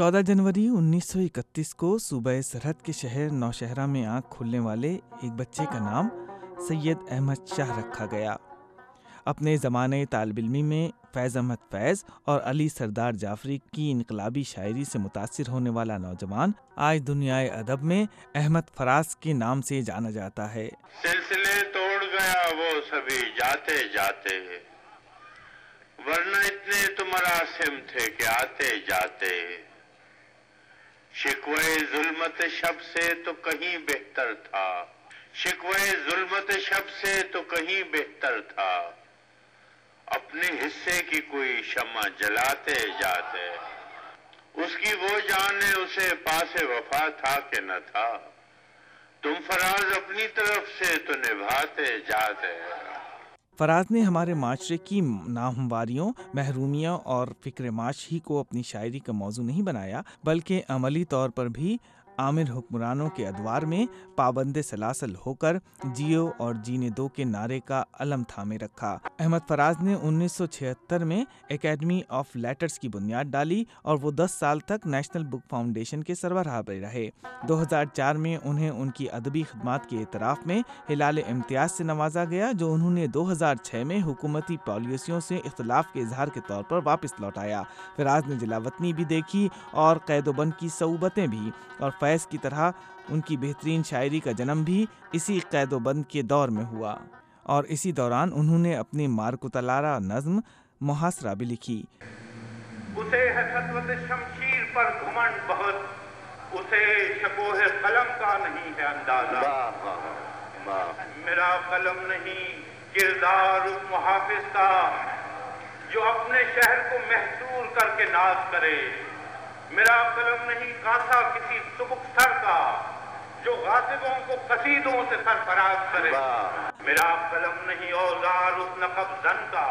14 جنوری 1931 کو صوبہ سرحد کے شہر نوشہرہ میں آنکھ کھلنے والے ایک بچے کا نام سید احمد شاہ رکھا گیا۔ اپنے زمانے طالب علمی میں فیض احمد فیض اور علی سردار جعفری کی انقلابی شاعری سے متاثر ہونے والا نوجوان آج دنیائے ادب میں احمد فراز کے نام سے جانا جاتا ہے۔ سلسلے توڑ گیا وہ سبھی جاتے جاتے، ورنہ اتنے تو مراسم تھے کہ آتے جاتے، شکوے ظلمت شب سے تو کہیں بہتر تھا، شکوے ظلمت شب سے تو کہیں بہتر تھا، اپنے حصے کی کوئی شمع جلاتے جاتے، اس کی وہ جانے اسے پاس وفا تھا کہ نہ تھا، تم فراز اپنی طرف سے تو نبھاتے جاتے۔ فراز نے ہمارے معاشرے کی ناہمواریوں، محرومیوں اور فکر معاش ہی کو اپنی شاعری کا موضوع نہیں بنایا، بلکہ عملی طور پر بھی عامر حکمرانوں کے ادوار میں پابند سلاسل ہو کر جیو اور جینے دو کے نعرے کا علم تھامے رکھا۔ احمد فراز نے 1976 میں اکیڈمی آف لیٹرز کی بنیاد ڈالی اور وہ 10 سال تک نیشنل بک فاؤنڈیشن کے سربراہ رہے۔ 2004 میں انہیں ان کی ادبی خدمات کے اعتراف میں ہلال امتیاز سے نوازا گیا، جو انہوں نے 2006 میں حکومتی پالیسیوں سے اختلاف کے اظہار کے طور پر واپس لوٹایا۔ فراز نے جلاوطنی بھی دیکھی اور قید و بند کی صعوبتیں بھی، اور فیض کی طرح ان کی بہترین شاعری کا جنم بھی اسی قید و بند کے دور میں ہوا، اور اسی دوران انہوں نے اپنی مارکوتلارہ نظم محاصرہ بھی لکھی۔ اسے حسرت شمشیر پر گھمنڈ بہت، اسے شکوہ قلم کا نہیں ہے اندازہ، میرا قلم نہیں کردار اس محافظ کا، جو اپنے شہر کو محصور کر کے ناز کرے، میرا قلم نہیں کاسا کسی سبک سر کا، جو غاصبوں کو قصیدوں سے سرفراز کرے، میرا قلم نہیں اوزار اس نقب زن کا،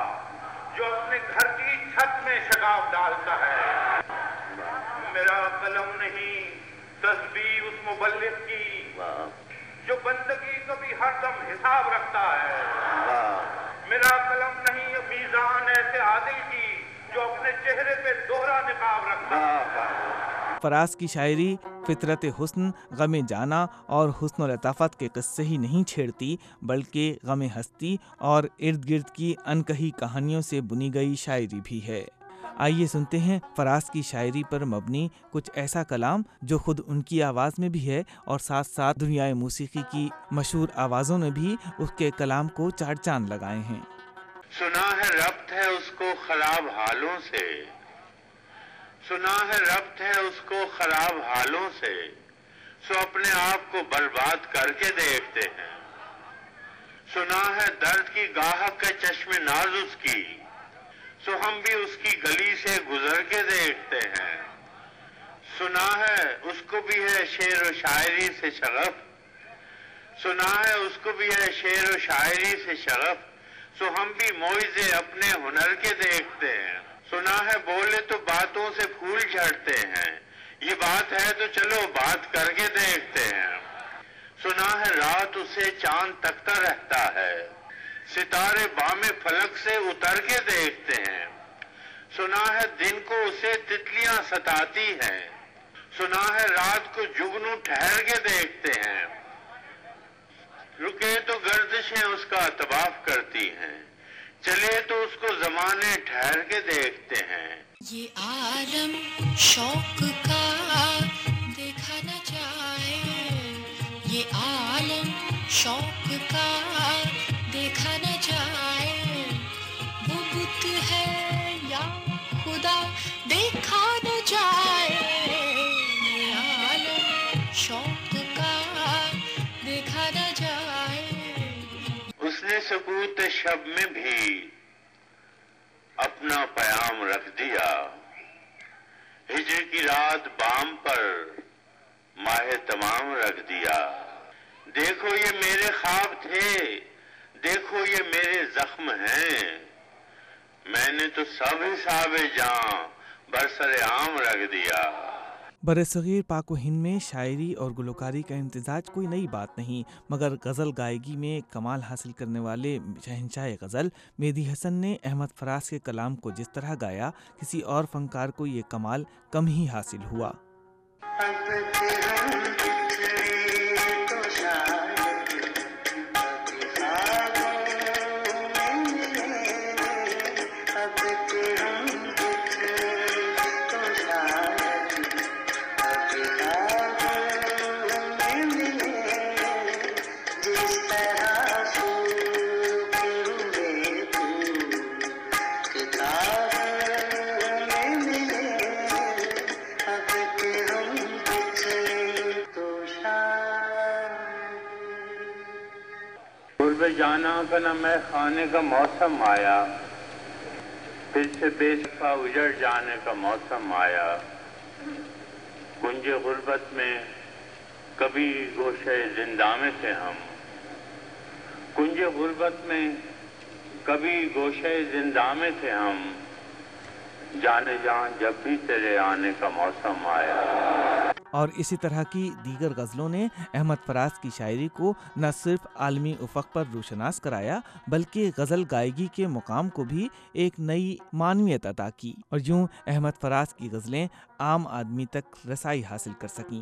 جو اپنے گھر کی چھت میں شگاف ڈالتا ہے، میرا قلم نہیں تسبیح اس مبلغ کی، جو بندگی کا بھی ہر دم حساب رکھتا ہے، میرا قلم نہیں میزان ایسے عادل کی، جو اپنے چہرے پہ دوہرا نقاب رکھتا ہے۔ فراز کی شاعری فطرت حسن، غم جانا اور حسن و لطافت کے قصے ہی نہیں چھیڑتی، بلکہ غم ہستی اور ارد گرد کی انکہی کہانیوں سے بنی گئی شاعری بھی ہے۔ آئیے سنتے ہیں فراز کی شاعری پر مبنی کچھ ایسا کلام جو خود ان کی آواز میں بھی ہے اور ساتھ ساتھ دنیائے موسیقی کی مشہور آوازوں نے بھی اس کے کلام کو چار چاند لگائے ہیں۔ سنا ہے ربط ہے اس کو خراب حالوں سے، سنا ہے ربط ہے اس کو خراب حالوں سے، سو اپنے آپ کو برباد کر کے دیکھتے ہیں، سنا ہے درد کی گاہک ہے چشم ناز اس کی، سو ہم بھی اس کی گلی سے گزر کے دیکھتے ہیں، سنا ہے اس کو بھی ہے شعر و شاعری سے شغف، سنا ہے اس کو بھی ہے شعر و شاعری سے شغف، سو ہم بھی معجزے اپنے ہنر کے دیکھتے ہیں، سنا ہے بولے تو باتوں سے پھول جھڑتے ہیں، یہ بات ہے تو چلو بات کر کے دیکھتے ہیں، سنا ہے رات اسے چاند تکتا رہتا ہے، ستارے بام فلک سے اتر کے دیکھتے ہیں، سنا ہے دن کو اسے تتلیاں ستاتی ہیں، سنا ہے رات کو جگنو ٹھہر کے دیکھتے ہیں، رکے تو گردشیں اس کا طواف کرتی ہیں، چلے تو اس کو زمانے ٹھہر کے دیکھتے ہیں، یہ عالم شوق کا دیکھا نہ جائے، یہ عالم شوق کا دیکھا نہ جائے، وہ بت ہے یا خدا دیکھا نہ جائے، یہ عالم شوق کا دیکھا نہ جائے۔ اس نے سکوت شب میں بھی اپنا پیام رکھ دیا، ہجر کی رات بام پر ماہ تمام رکھ دیا، دیکھو یہ میرے خواب تھے، دیکھو یہ میرے زخم ہیں، میں نے تو سب حساب جاں برسر عام رکھ دیا۔ برصغیر پاک و ہند میں شاعری اور گلوکاری کا امتزاج کوئی نئی بات نہیں، مگر غزل گائیگی میں کمال حاصل کرنے والے شہنشاہ غزل مہدی حسن نے احمد فراز کے کلام کو جس طرح گایا، کسی اور فنکار کو یہ کمال کم ہی حاصل ہوا۔ جانا بنا میں کھانے کا موسم آیا، پھر سے بیش کا اجڑ جانے کا موسم آیا، گنج غربت میں کبھی گوشے زندہ میں تھے ہم، گنج غربت میں کبھی گوشے زندہ میں تھے ہم، جانے جان جب بھی تیرے آنے کا موسم آیا۔ اور اسی طرح کی دیگر غزلوں نے احمد فراز کی شاعری کو نہ صرف عالمی افق پر روشناس کرایا، بلکہ غزل گائیگی کے مقام کو بھی ایک نئی معنویت عطا کی، اور یوں احمد فراز کی غزلیں عام آدمی تک رسائی حاصل کر سکیں۔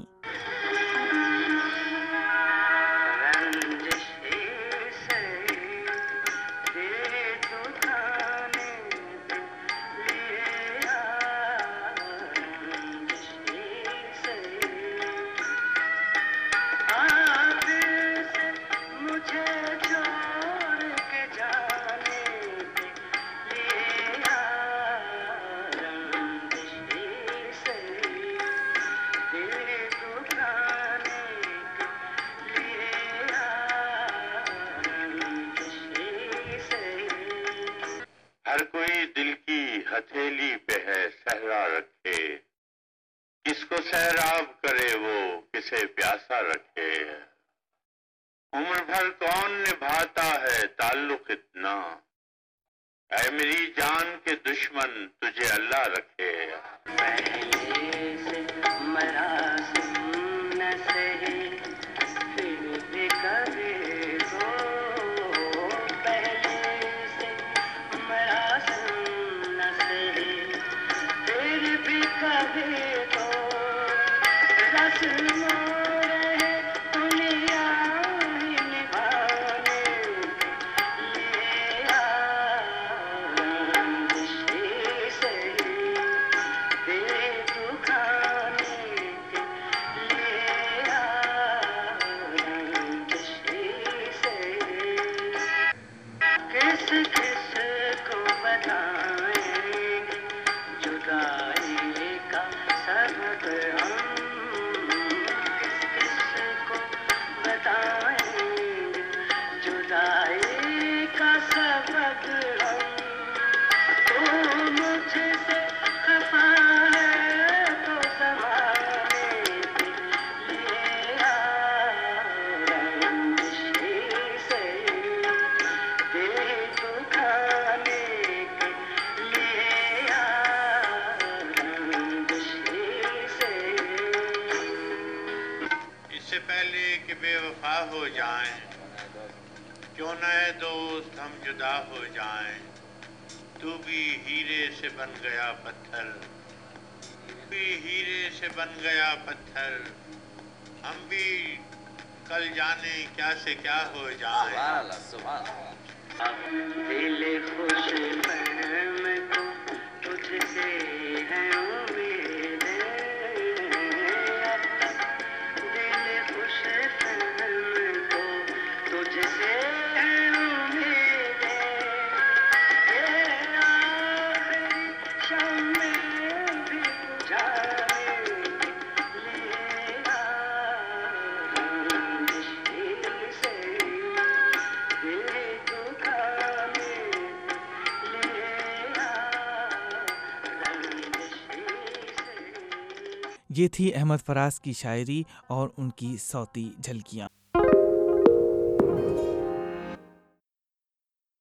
یہ تھی احمد فراز کی شاعری اور ان کی صوتی جھلکیاں۔